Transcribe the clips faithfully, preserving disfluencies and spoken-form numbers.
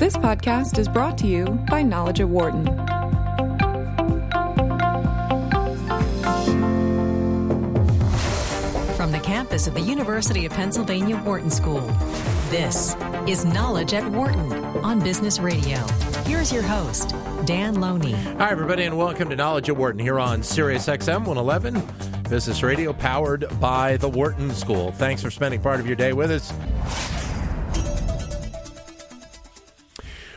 This podcast is brought to you by Knowledge at Wharton. From the campus of the University of Pennsylvania Wharton School, this is Knowledge at Wharton on Business Radio. Here's your host, Dan Loney. Hi, everybody, and welcome to Knowledge at Wharton here on Sirius X M one eleven Business Radio, powered by the Wharton School. Thanks for spending part of your day with us.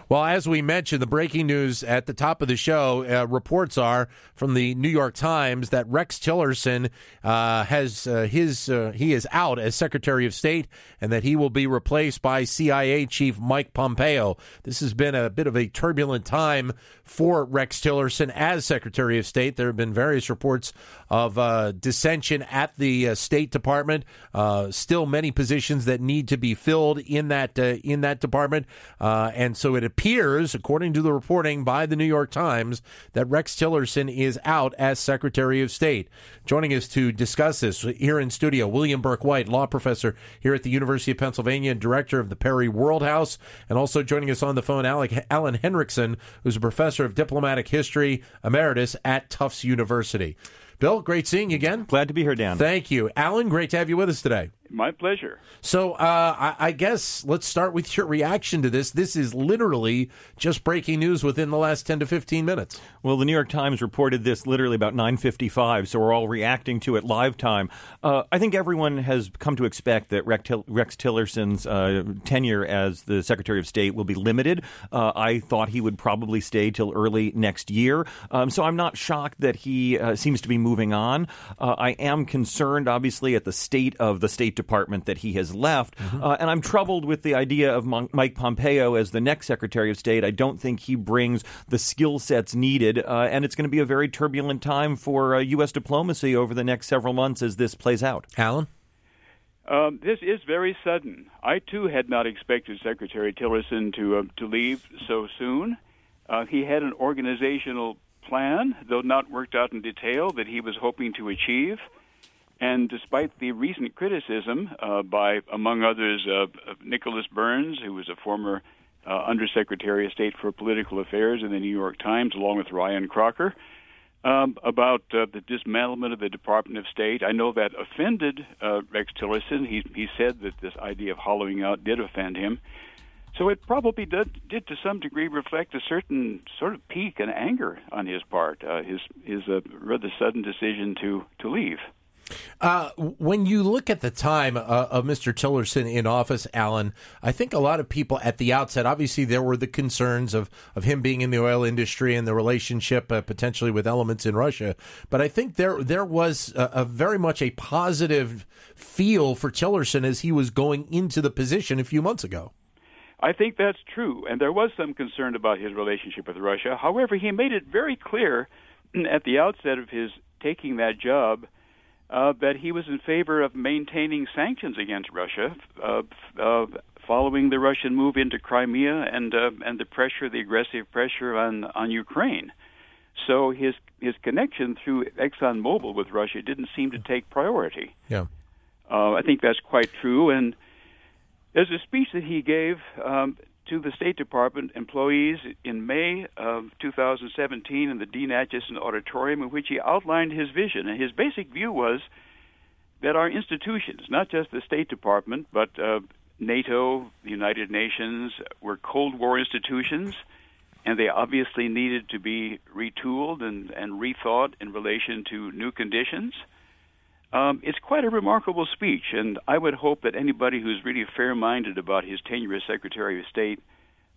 Well, as we mentioned, the breaking news at the top of the show, uh, reports are from the New York Times that Rex Tillerson uh, has uh, his uh, he is out as Secretary of State and that he will be replaced by C I A Chief Mike Pompeo. This has been a bit of a turbulent time for Rex Tillerson as Secretary of State. There have been various reports of uh, dissension at the uh, State Department. Uh, still, many positions that need to be filled in that uh, in that department, uh, and so it appears, according to the reporting by the New York Times, that Rex Tillerson is out as Secretary of State. Joining us to discuss this here in studio, William Burke White, law professor here at the University of Pennsylvania and director of the Perry World House, and also joining us on the phone, Alec, Alan Hendrickson, who's a professor of diplomatic history emeritus at Tufts University. Bill, great seeing you again. Glad to be here, Dan. Thank you. Alan, great to have you with us today. My pleasure. So uh, I, I guess let's start with your reaction to this. This is literally just breaking news within the last ten to fifteen minutes. Well, the New York Times reported this literally about nine fifty-five, so we're all reacting to it live time. Uh, I think everyone has come to expect that Rex Tillerson's uh, tenure as the Secretary of State will be limited. Uh, I thought he would probably stay till early next year. Um, so I'm not shocked that he uh, seems to be moving on. Uh, I am concerned, obviously, at the state of the State Department. Department that he has left. Mm-hmm. Uh, and I'm troubled with the idea of Mon- Mike Pompeo as the next Secretary of State. I don't think he brings the skill sets needed. Uh, and it's going to be a very turbulent time for uh, U S diplomacy over the next several months as this plays out. Alan? Um, this is very sudden. I, too, had not expected Secretary Tillerson to, uh, to leave so soon. Uh, he had an organizational plan, though not worked out in detail, that he was hoping to achieve. And despite the recent criticism uh, by, among others, uh, Nicholas Burns, who was a former uh, Undersecretary of State for Political Affairs in the New York Times, along with Ryan Crocker, um, about uh, the dismantlement of the Department of State, I know that offended uh, Rex Tillerson. He, he said that this idea of hollowing out did offend him. So it probably did, did to some degree, reflect a certain sort of pique and anger on his part, uh, his, his uh, rather sudden decision to, to leave. Uh, when you look at the time uh, of Mister Tillerson in office, Alan, I think a lot of people at the outset, obviously there were the concerns of, of him being in the oil industry and the relationship uh, potentially with elements in Russia. But I think there there was a, a very much a positive feel for Tillerson as he was going into the position a few months ago. I think that's true. And there was some concern about his relationship with Russia. However, he made it very clear at the outset of his taking that job Uh, that he was in favor of maintaining sanctions against Russia uh, uh, following the Russian move into Crimea and uh, and the pressure, the aggressive pressure on, on Ukraine. So his his connection through ExxonMobil with Russia didn't seem to take priority. Yeah, uh, I think that's quite true. And there's a speech that he gave um, to the State Department employees in May of two thousand seventeen in the Dean Acheson Auditorium, in which he outlined his vision. And his basic view was that our institutions, not just the State Department, but uh, NATO, the United Nations, were Cold War institutions, and they obviously needed to be retooled and, and rethought in relation to new conditions. Um, it's quite a remarkable speech, and I would hope that anybody who's really fair-minded about his tenure as Secretary of State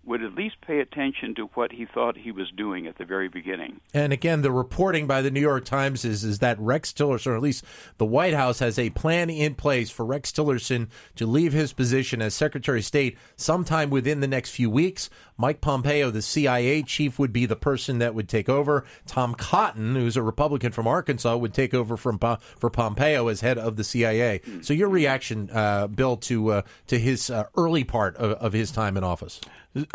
would at least pay attention to what he thought he was doing at the very beginning. And again, the reporting by the New York Times is, is that Rex Tillerson, or at least the White House, has a plan in place for Rex Tillerson to leave his position as Secretary of State sometime within the next few weeks. Mike Pompeo, the C I A chief, would be the person that would take over. Tom Cotton, who's a Republican from Arkansas, would take over from for Pompeo as head of the C I A. So your reaction, uh, Bill, to uh, to his uh, early part of, of his time in office?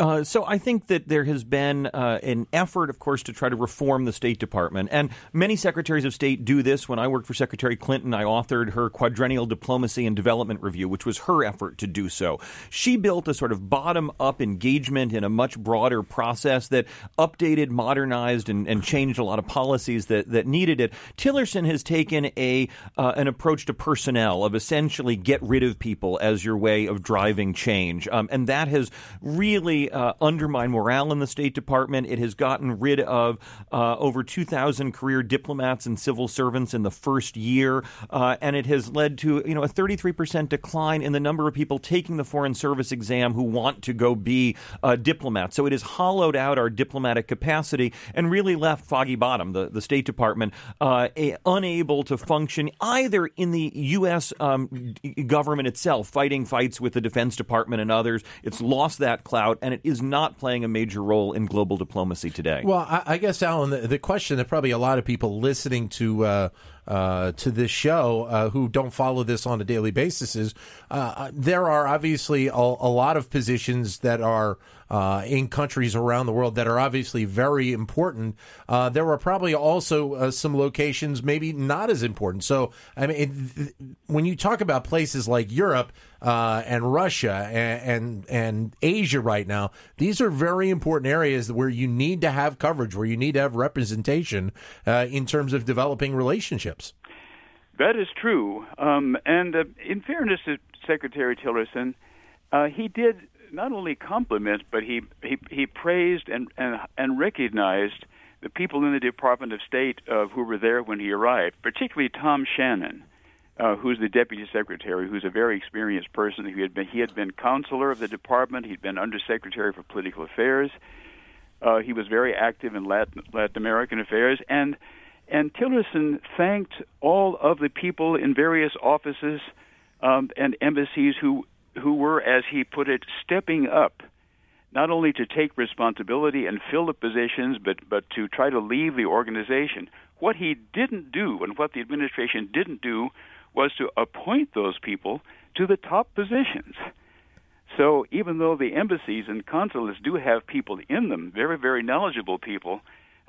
Uh, so I think that there has been uh, an effort, of course, to try to reform the State Department. And many secretaries of state do this. When I worked for Secretary Clinton, I authored her Quadrennial Diplomacy and Development Review, which was her effort to do so. She built a sort of bottom-up engagement in a much broader process that updated, modernized, and, and changed a lot of policies that, that needed it. Tillerson has taken a uh, an approach to personnel of essentially get rid of people as your way of driving change. Um, and that has really Uh, undermine morale in the State Department. It has gotten rid of uh, over two thousand career diplomats and civil servants in the first year, uh, and it has led to you know a thirty-three percent decline in the number of people taking the Foreign Service exam who want to go be uh, diplomats. So it has hollowed out our diplomatic capacity and really left Foggy Bottom, the, the State Department, uh, a, unable to function either in the U S um, government itself, fighting fights with the Defense Department and others. It's lost that clout, and it is not playing a major role in global diplomacy today. Well, I, I guess, Alan, the, the question that probably a lot of people listening to uh, uh, to this show uh, who don't follow this on a daily basis is uh, there are obviously a, a lot of positions that are uh, in countries around the world that are obviously very important. Uh, there are probably also uh, some locations maybe not as important. So, I mean, it, when you talk about places like Europe, Uh, and Russia and, and and Asia right now, these are very important areas where you need to have coverage, where you need to have representation uh, in terms of developing relationships. That is true. Um, and uh, in fairness to Secretary Tillerson, uh, he did not only compliment, but he he, he praised and, and, and recognized the people in the Department of State uh, who were there when he arrived, particularly Tom Shannon. Uh, who's the deputy secretary, who's a very experienced person. He had been, he had been counselor of the department. He'd been undersecretary for political affairs. Uh, he was very active in Latin, Latin American affairs. And, and Tillerson thanked all of the people in various offices um, and embassies who, who were, as he put it, stepping up, not only to take responsibility and fill the positions, but, but to try to leave the organization. What he didn't do and what the administration didn't do was to appoint those people to the top positions. So even though the embassies and consulates do have people in them, very, very knowledgeable people,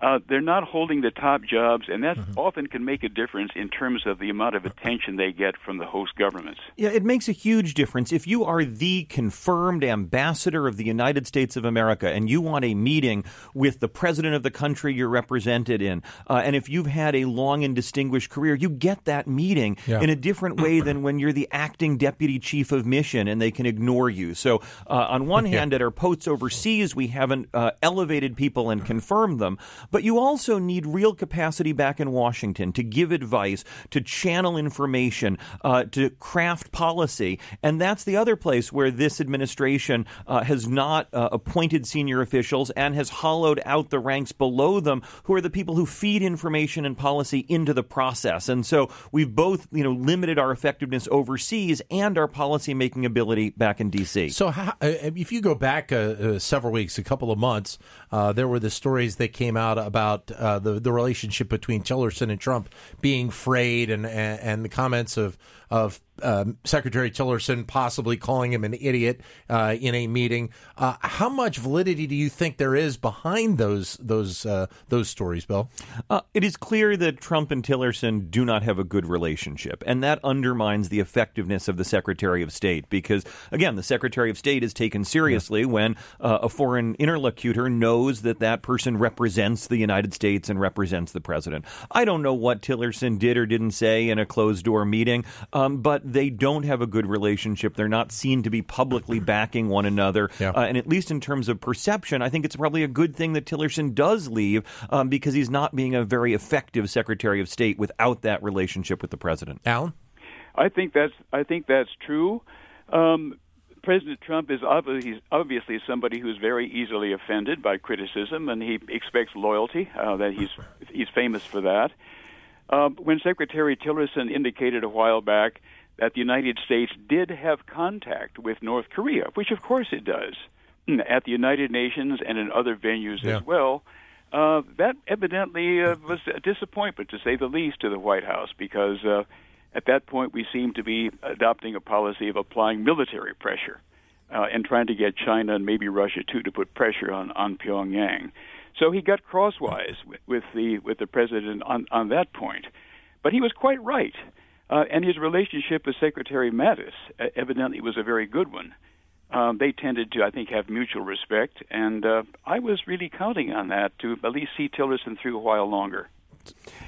uh, they're not holding the top jobs, and that mm-hmm. often can make a difference in terms of the amount of attention they get from the host governments. Yeah, it makes a huge difference. If you are the confirmed ambassador of the United States of America and you want a meeting with the president of the country you're represented in, uh, and if you've had a long and distinguished career, you get that meeting yeah. in a different way than when you're the acting deputy chief of mission and they can ignore you. So uh, on one yeah. hand, at our posts overseas, we haven't uh, elevated people and confirmed them. But you also need real capacity back in Washington to give advice, to channel information, uh, to craft policy. And that's the other place where this administration uh, has not uh, appointed senior officials and has hollowed out the ranks below them, who are the people who feed information and policy into the process. And so we've both, you know, limited our effectiveness overseas and our policymaking ability back in D C. So how, if you go back uh, uh, several weeks, a couple of months, uh, there were the stories that came out about uh, the, the relationship between Tillerson and Trump being frayed, and, and, and the comments of of um, Secretary Tillerson possibly calling him an idiot uh, in a meeting. Uh, how much validity do you think there is behind those those uh, those stories, Bill? Uh, it is clear that Trump and Tillerson do not have a good relationship, and that undermines the effectiveness of the Secretary of State because, again, the Secretary of State is taken seriously yeah. when uh, a foreign interlocutor knows that that person represents the United States and represents the president. I don't know what Tillerson did or didn't say in a closed-door meeting, uh, Um, but they don't have a good relationship. They're not seen to be publicly backing one another. Yeah. Uh, and at least in terms of perception, I think it's probably a good thing that Tillerson does leave um, because he's not being a very effective Secretary of State without that relationship with the president. Alan? I think that's, I think that's true. Um, President Trump is obviously, obviously somebody who's very easily offended by criticism, and he expects loyalty. Uh, that he's he's famous for that. Uh, when Secretary Tillerson indicated a while back that the United States did have contact with North Korea, which of course it does, at the United Nations and in other venues yeah. as well, uh, that evidently uh, was a disappointment, to say the least, to the White House, because uh, at that point we seemed to be adopting a policy of applying military pressure uh, and trying to get China and maybe Russia too to put pressure on, on Pyongyang. So he got crosswise with, with the with the president on, on that point. But he was quite right. Uh, and his relationship with Secretary Mattis uh, evidently was a very good one. Um, they tended to, I think, have mutual respect. And uh, I was really counting on that to at least see Tillerson through a while longer.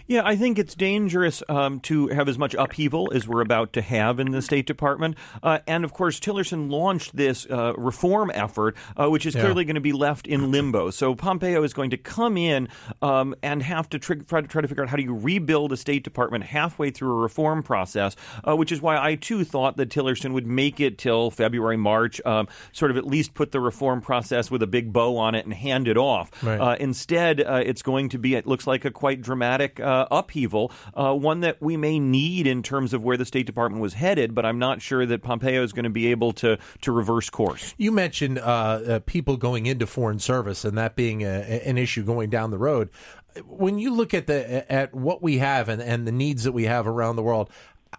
Yeah, I think it's dangerous um, to have as much upheaval as we're about to have in the State Department. Uh, and, of course, Tillerson launched this uh, reform effort, uh, which is yeah. clearly going to be left in limbo. So Pompeo is going to come in um, and have to tr- try to try to figure out how do you rebuild a State Department halfway through a reform process, uh, which is why I, too, thought that Tillerson would make it till February, March, um, sort of at least put the reform process with a big bow on it and hand it off. Right. Uh, instead, uh, it's going to be, it looks like, a quite dramatic uh, Uh, upheaval, uh, one that we may need in terms of where the State Department was headed, but I'm not sure that Pompeo is going to be able to to reverse course. You mentioned uh, uh, people going into foreign service and that being a, an issue going down the road. When you look at the at what we have and, and the needs that we have around the world,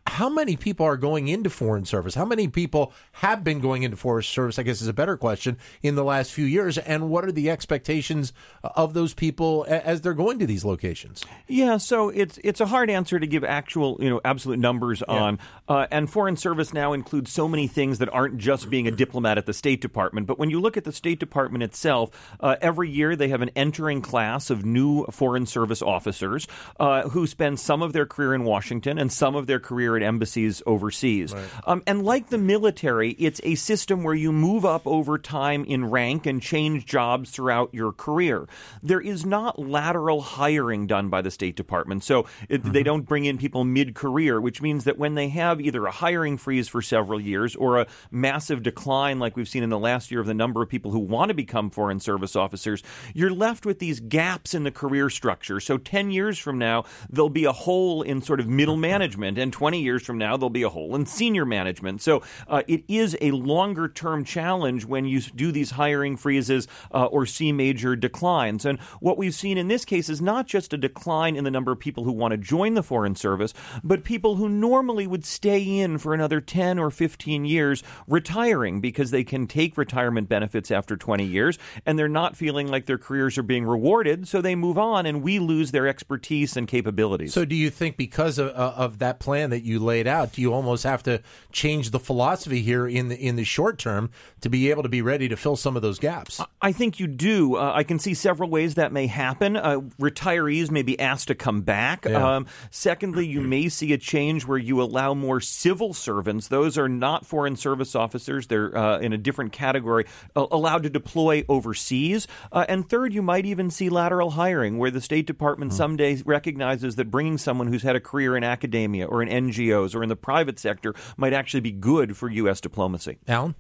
how many people are going into foreign service? How many people have been going into foreign service, I guess is a better question, in the last few years? And what are the expectations of those people as they're going to these locations? Yeah, so it's it's a hard answer to give actual, you know, absolute numbers yeah. on. Uh, and foreign service now includes so many things that aren't just being a diplomat at the State Department. But when you look at the State Department itself, uh, every year they have an entering class of new foreign service officers uh, who spend some of their career in Washington and some of their career at embassies overseas. Right. Um, and like the military, it's a system where you move up over time in rank and change jobs throughout your career. There is not lateral hiring done by the State Department. So it, mm-hmm. they don't bring in people mid-career, which means that when they have either a hiring freeze for several years or a massive decline like we've seen in the last year of the number of people who want to become foreign service officers, you're left with these gaps in the career structure. So ten years from now, there'll be a hole in sort of middle management, and twenty years from now, there'll be a hole in senior management. So uh, it is a longer-term challenge when you do these hiring freezes uh, or see major declines. And what we've seen in this case is not just a decline in the number of people who want to join the foreign service, but people who normally would stay in for another ten or fifteen years retiring because they can take retirement benefits after twenty years, and they're not feeling like their careers are being rewarded, so they move on, and we lose their expertise and capabilities. So do you think because of, uh, of that plan that that you laid out, do you almost have to change the philosophy here in the in the short term to be able to be ready to fill some of those gaps? I think you do. Uh, I can see several ways that may happen. Uh, retirees may be asked to come back. Yeah. Um, secondly, you may see a change where you allow more civil servants. Those are not foreign service officers. They're uh, in a different category, uh, allowed to deploy overseas. Uh, and third, you might even see lateral hiring where the State Department mm-hmm. someday recognizes that bringing someone who's had a career in academia or in N G Os or in the private sector might actually be good for U S diplomacy. Alan?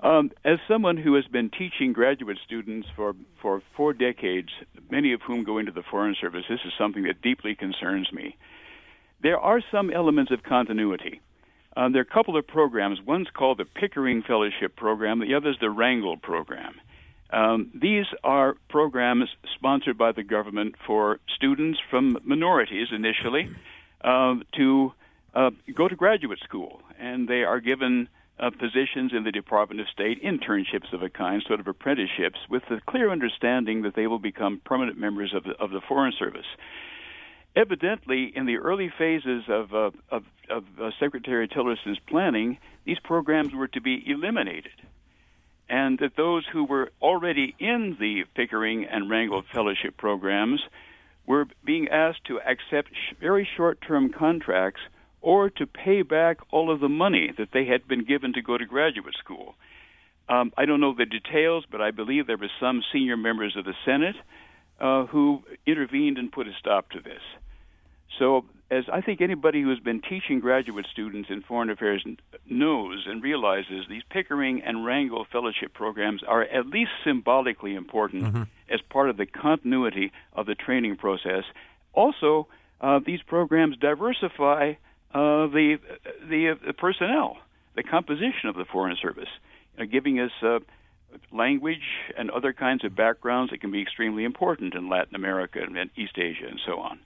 Um, as someone who has been teaching graduate students for, for four decades, many of whom go into the Foreign Service, this is something that deeply concerns me. There are some elements of continuity. Um, there are a couple of programs. One's called the Pickering Fellowship Program. The other's the Wrangell Program. Um, these are programs sponsored by the government for students from minorities initially uh, to Uh, go to graduate school, and they are given uh, positions in the Department of State, internships of a kind, sort of apprenticeships, with the clear understanding that they will become permanent members of the, of the Foreign Service. Evidently, in the early phases of, uh, of, of uh, Secretary Tillerson's planning, these programs were to be eliminated, and that those who were already in the Pickering and Wrangell Fellowship programs were being asked to accept sh- very short-term contracts or to pay back all of the money that they had been given to go to graduate school. Um, I don't know the details, but I believe there were some senior members of the Senate uh, who intervened and put a stop to this. So as I think anybody who has been teaching graduate students in foreign affairs knows and realizes, these Pickering and Wrangell fellowship programs are at least symbolically important mm-hmm. as part of the continuity of the training process. Also, uh, these programs diversify Uh, the the uh, personnel, the composition of the Foreign Service, uh, giving us uh, language and other kinds of backgrounds that can be extremely important in Latin America and East Asia and so on.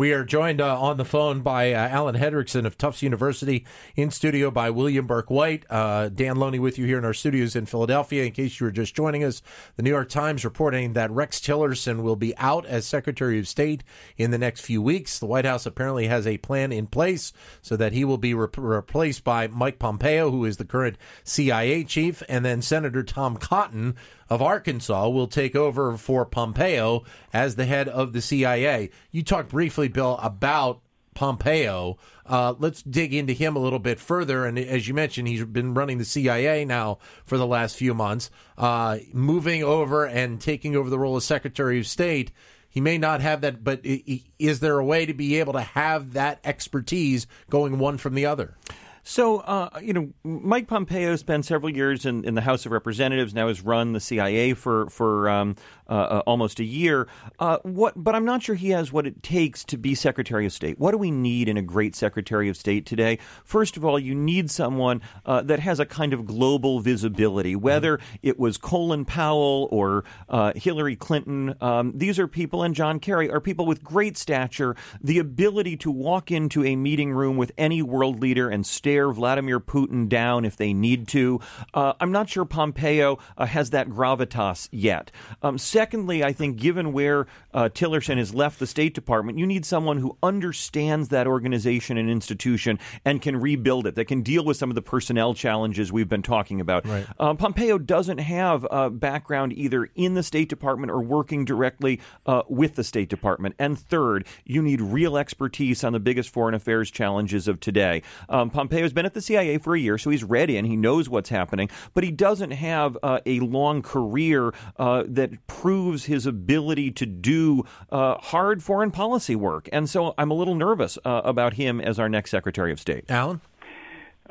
We are joined uh, on the phone by uh, Alan Hendrickson of Tufts University, in studio by William Burke White. Uh, Dan Loney with you here in our studios in Philadelphia. In case you were just joining us, the New York Times reporting that Rex Tillerson will be out as Secretary of State in the next few weeks. The White House apparently has a plan in place so that he will be re- replaced by Mike Pompeo, who is the current C I A chief, and then Senator Tom Cotton of Arkansas will take over for Pompeo as the head of the C I A. You talked briefly, Bill, about Pompeo. Uh, let's dig into him a little bit further. And as you mentioned, he's been running the C I A now for the last few months, uh, moving over and taking over the role of Secretary of State. He may not have that, but is there a way to be able to have that expertise going one from the other? So, uh, you know, Mike Pompeo spent several years in, in the House of Representatives, now has run the C I A for, for um, uh, uh, almost a year. Uh, what, but I'm not sure he has what it takes to be Secretary of State. What do we need in a great Secretary of State today? First of all, you need someone uh, that has a kind of global visibility, whether it was Colin Powell or uh, Hillary Clinton. Um, these are people, and John Kerry, are people with great stature, the ability to walk into a meeting room with any world leader and stay Vladimir Putin down if they need to. Uh, I'm not sure Pompeo uh, has that gravitas yet. Um, secondly, I think given where uh, Tillerson has left the State Department, you need someone who understands that organization and institution and can rebuild it, that can deal with some of the personnel challenges we've been talking about. Right. Uh, Pompeo doesn't have a background either in the State Department or working directly uh, with the State Department. And third, you need real expertise on the biggest foreign affairs challenges of today. Um, Pompeo He's been at the C I A for a year, so he's ready and he knows what's happening, but he doesn't have uh, a long career uh, that proves his ability to do uh, hard foreign policy work. And so I'm a little nervous uh, about him as our next Secretary of State. Alan?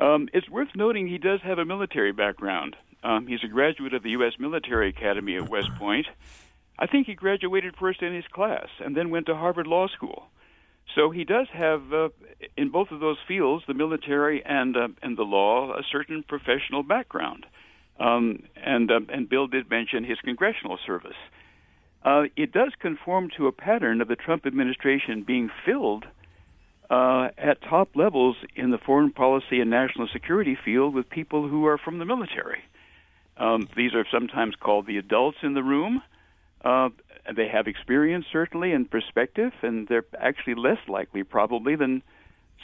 Um, it's worth noting he does have a military background. Um, he's a graduate of the U S Military Academy at West Point. I think he graduated first in his class and then went to Harvard Law School. So he does have, uh, in both of those fields, the military and uh, and the law, a certain professional background. Um, and uh, and Bill did mention his congressional service. Uh, it does conform to a pattern of the Trump administration being filled uh, at top levels in the foreign policy and national security field with people who are from the military. Um, these are sometimes called the adults in the room. Uh, They have experience, certainly, and perspective, and they're actually less likely, probably, than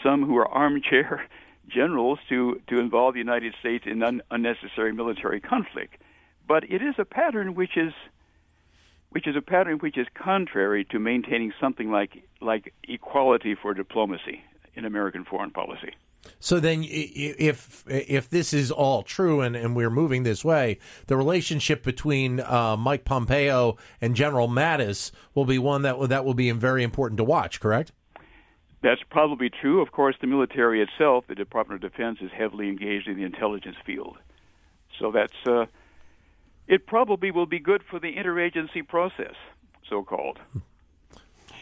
some who are armchair generals to, to involve the United States in un- unnecessary military conflict. But it is a pattern which is which is a pattern which is contrary to maintaining something like like equality for diplomacy in American foreign policy. So then if if this is all true and, and we're moving this way, the relationship between uh, Mike Pompeo and General Mattis will be one that will, that will be very important to watch, correct? That's probably true. Of course, the military itself, the Department of Defense, is heavily engaged in the intelligence field. So that's uh, it probably will be good for the interagency process, so-called.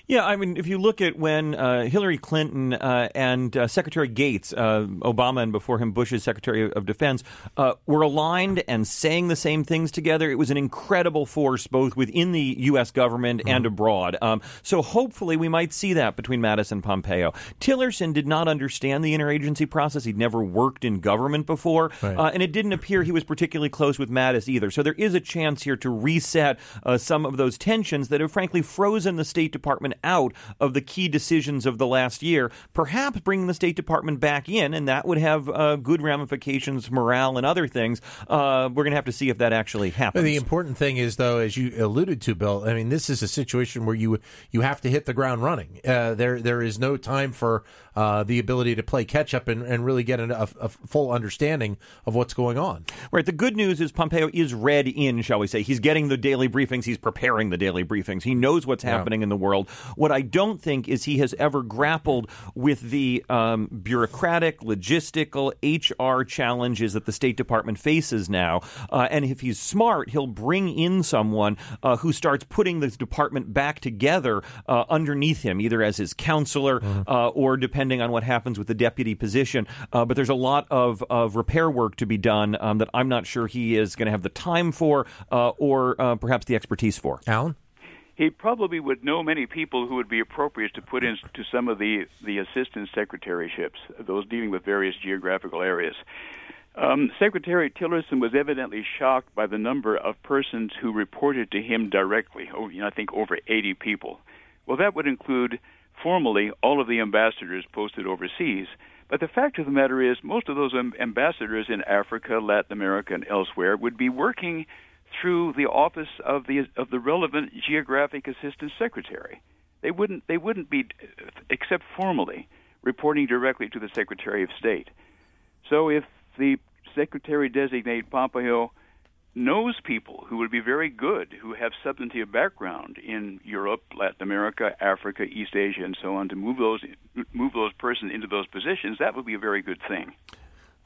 Yeah, I mean, if you look at when uh, Hillary Clinton uh, and uh, Secretary Gates, uh, Obama and before him Bush's Secretary of Defense, uh, were aligned and saying the same things together, it was an incredible force both within the U S government mm-hmm. and abroad. Um, so hopefully we might see that between Mattis and Pompeo. Tillerson did not understand the interagency process. He'd never worked in government before, right. uh, and it didn't appear he was particularly close with Mattis either. So there is a chance here to reset uh, some of those tensions that have frankly frozen the State Department out of the key decisions of the last year, perhaps bringing the State Department back in, and that would have uh, good ramifications, morale, and other things. Uh, we're going to have to see if that actually happens. The important thing is, though, as you alluded to, Bill, I mean, this is a situation where you you have to hit the ground running. Uh, there there is no time for uh, the ability to play catch-up and, and really get an, a, a full understanding of what's going on. Right. The good news is Pompeo is read in, shall we say. He's getting the daily briefings. He's preparing the daily briefings. He knows what's happening yeah. in the world. What I don't think is he has ever grappled with the um, bureaucratic, logistical, H R challenges that the State Department faces now. Uh, and if he's smart, he'll bring in someone uh, who starts putting the department back together uh, underneath him, either as his counselor mm-hmm. uh, or depending on what happens with the deputy position. Uh, but there's a lot of, of repair work to be done um, that I'm not sure he is going to have the time for uh, or uh, perhaps the expertise for. Alan? he probably would know many people who would be appropriate to put into some of the, the assistant secretaryships, those dealing with various geographical areas. Um, Secretary Tillerson was evidently shocked by the number of persons who reported to him directly, oh, you know, I think over eighty people. Well, that would include formally all of the ambassadors posted overseas, but the fact of the matter is most of those ambassadors in Africa, Latin America, and elsewhere would be working through the office of the of the relevant geographic assistant secretary. They wouldn't they wouldn't be, except formally, reporting directly to the Secretary of State. So if the Secretary-designate Pompeo knows people who would be very good, who have substantive background in Europe, Latin America, Africa, East Asia, and so on, to move those move those persons into those positions, that would be a very good thing.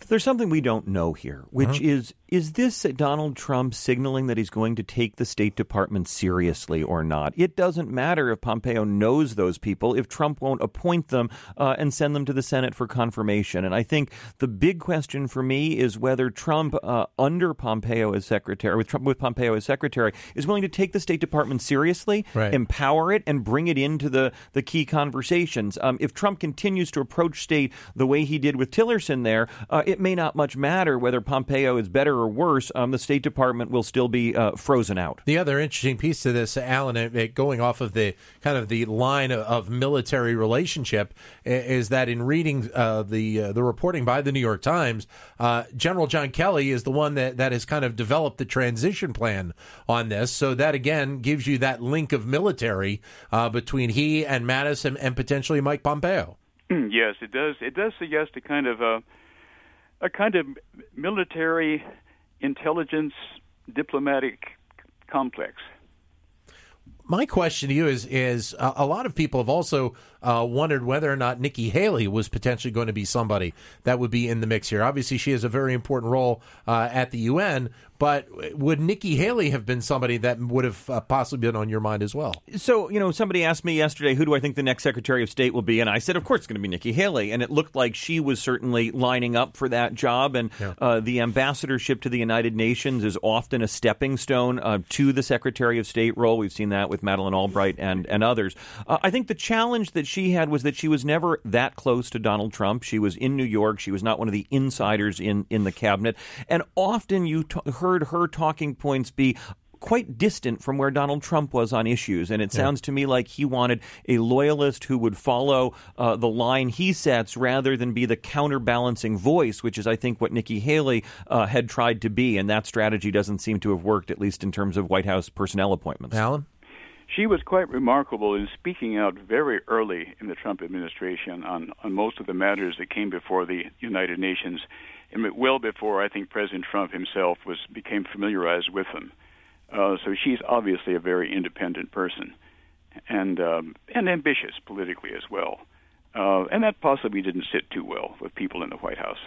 There's something we don't know here, which uh-huh. is, is this Donald Trump signaling that he's going to take the State Department seriously or not? It doesn't matter if Pompeo knows those people, if Trump won't appoint them uh, and send them to the Senate for confirmation. And I think the big question for me is whether Trump, uh, under Pompeo as secretary, with Trump with Pompeo as secretary, is willing to take the State Department seriously, right. empower it, and bring it into the, the key conversations. Um, if Trump continues to approach State the way he did with Tillerson there, uh, it may not much matter whether Pompeo is better or worse. Um, the State Department will still be uh, frozen out. The other interesting piece to this, Alan, it, it going off of the kind of the line of, of military relationship, is that in reading uh, the uh, the reporting by the New York Times, uh, General John Kelly is the one that, that has kind of developed the transition plan on this. So that, again, gives you that link of military uh, between he and Mattis and, and potentially Mike Pompeo. Yes, it does. It does suggest a kind of... Uh... a kind of military intelligence diplomatic complex. My question to you is, is uh, a lot of people have also uh, wondered whether or not Nikki Haley was potentially going to be somebody that would be in the mix here. Obviously, she has a very important role uh, at the U N, but would Nikki Haley have been somebody that would have uh, possibly been on your mind as well? So, you know, somebody asked me yesterday, who do I think the next Secretary of State will be? And I said, of course, it's going to be Nikki Haley. And it looked like she was certainly lining up for that job. And yeah. uh, the ambassadorship to the United Nations is often a stepping stone uh, to the Secretary of State role. We've seen that with Madeleine Albright and, and others. Uh, I think the challenge that she had was that she was never that close to Donald Trump. She was in New York. She was not one of the insiders in, in the cabinet. And often you t- heard her talking points be quite distant from where Donald Trump was on issues. And it sounds yeah. to me like he wanted a loyalist who would follow uh, the line he sets rather than be the counterbalancing voice, which is, I think, what Nikki Haley uh, had tried to be. And that strategy doesn't seem to have worked, at least in terms of White House personnel appointments. Alan? She was quite remarkable in speaking out very early in the Trump administration on, on most of the matters that came before the United Nations, and well before I think President Trump himself was became familiarized with them. Uh, so she's obviously a very independent person, and um, and ambitious politically as well. Uh, and that possibly didn't sit too well with people in the White House.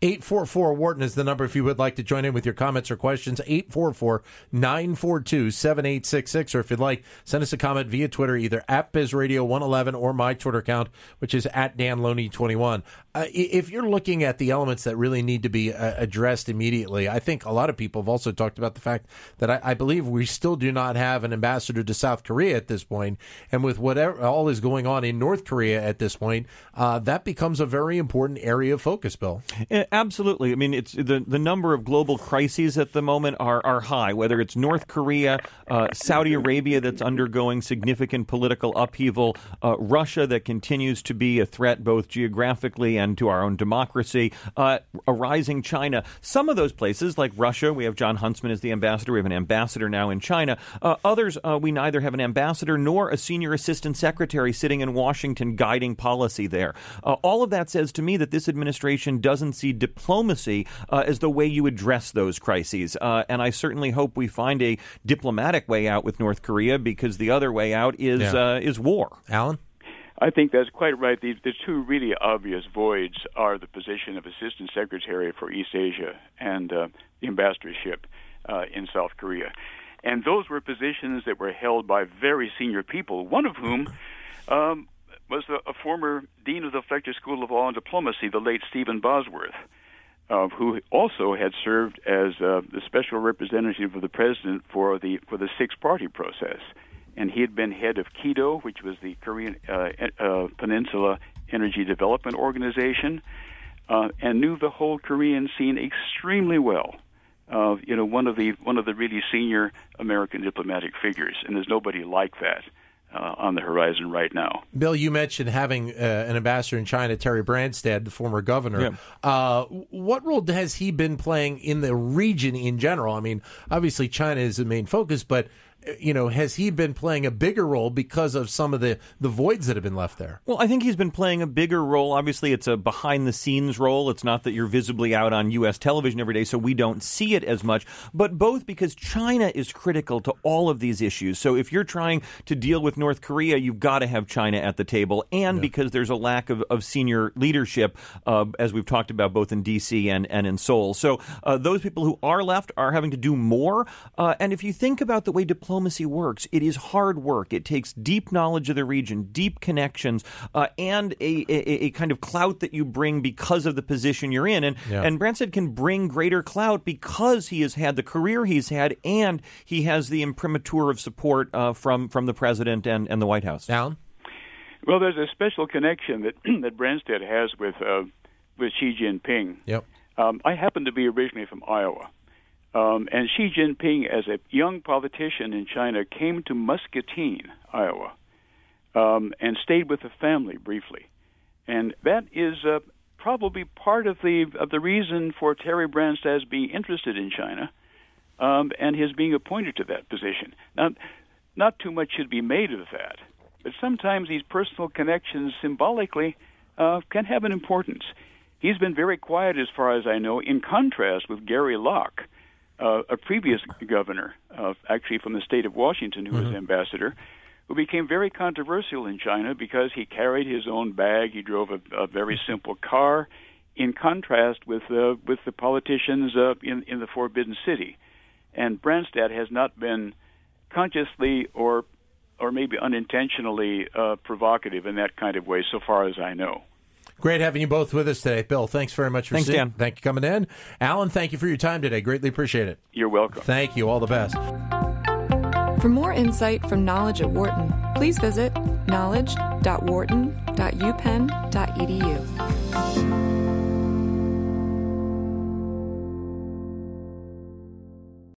eight four four Wharton is the number if you would like to join in with your comments or questions. eight four four, nine four two, seven eight six six. Or if you'd like, send us a comment via Twitter, either at Biz Radio one eleven or my Twitter account, which is at Dan Loney twenty-one. Uh, if you're looking at the elements that really need to be uh, addressed immediately, I think a lot of people have also talked about the fact that I, I believe we still do not have an ambassador to South Korea at this point. And with whatever all is going on in North Korea at this point, uh, that becomes a very important area of focus, Bill. Absolutely. I mean, it's the, the number of global crises at the moment are, are high, whether it's North Korea, uh, Saudi Arabia that's undergoing significant political upheaval, uh, Russia that continues to be a threat both geographically and to our own democracy, uh, a rising China. Some of those places, like Russia, we have John Huntsman as the ambassador. We have an ambassador now in China. Uh, others, uh, we neither have an ambassador nor a senior assistant secretary sitting in Washington guiding policy there. Uh, all of that says to me that this administration doesn't see diplomacy uh, as the way you address those crises. Uh, and I certainly hope we find a diplomatic way out with North Korea, because the other way out is yeah. uh, is war. Alan? I think that's quite right. The, the two really obvious voids are the position of Assistant Secretary for East Asia and uh, the ambassadorship uh, in South Korea. And those were positions that were held by very senior people, one of whom... Um, was the, a former dean of the Fletcher School of Law and Diplomacy, the late Stephen Bosworth, uh, who also had served as uh, the special representative of the president for the for the six-party process and he had been head of KEDO, which was the Korean uh, uh, Peninsula Energy Development Organization, uh, and knew the whole Korean scene extremely well. Uh, you know, one of the one of the really senior American diplomatic figures, and there's nobody like that uh, on the horizon right now. Bill, you mentioned having uh, an ambassador in China, Terry Branstad, the former governor. Yeah. Uh, what role has he been playing in the region in general? I mean, obviously China is the main focus, but you know, has he been playing a bigger role because of some of the, the voids that have been left there? Well, I think he's been playing a bigger role. Obviously, it's a behind-the-scenes role. It's not that you're visibly out on U S television every day, so we don't see it as much. But both because China is critical to all of these issues. So if you're trying to deal with North Korea, you've got to have China at the table. And yeah. because there's a lack of, of senior leadership, uh, as we've talked about, both in D C and, and in Seoul. So uh, those people who are left are having to do more. Uh, and if you think about the way diplomacy Diplomacy works. It is hard work. It takes deep knowledge of the region, deep connections, uh, and a, a, a kind of clout that you bring because of the position you're in. And, yeah. and Branstad can bring greater clout because he has had the career he's had, and he has the imprimatur of support uh, from, from the president and, and the White House. Alan? Well, there's a special connection that, that Branstad has with, uh, with Xi Jinping. Yep. Um, I happen to be originally from Iowa. Um, and Xi Jinping, as a young politician in China, came to Muscatine, Iowa, um, and stayed with the family briefly. And that is uh, probably part of the of the reason for Terry Branstad's being interested in China um, and his being appointed to that position. Now, not too much should be made of that, but sometimes these personal connections symbolically uh, can have an importance. He's been very quiet, as far as I know, in contrast with Gary Locke, Uh, a previous governor, uh, actually from the state of Washington, who mm-hmm. was ambassador, who became very controversial in China because he carried his own bag, he drove a, a very simple car, in contrast with uh, with the politicians uh, in, in the Forbidden City. And Branstad has not been consciously or or maybe unintentionally uh, provocative in that kind of way, so far as I know. Great having you both with us today. Bill, thanks very much for thanks, seeing. Dan. Thank you for coming in. Alan, thank you for your time today. Greatly appreciate it. You're welcome. Thank you. All the best. For more insight from Knowledge at Wharton, please visit knowledge dot wharton dot u penn dot e d u.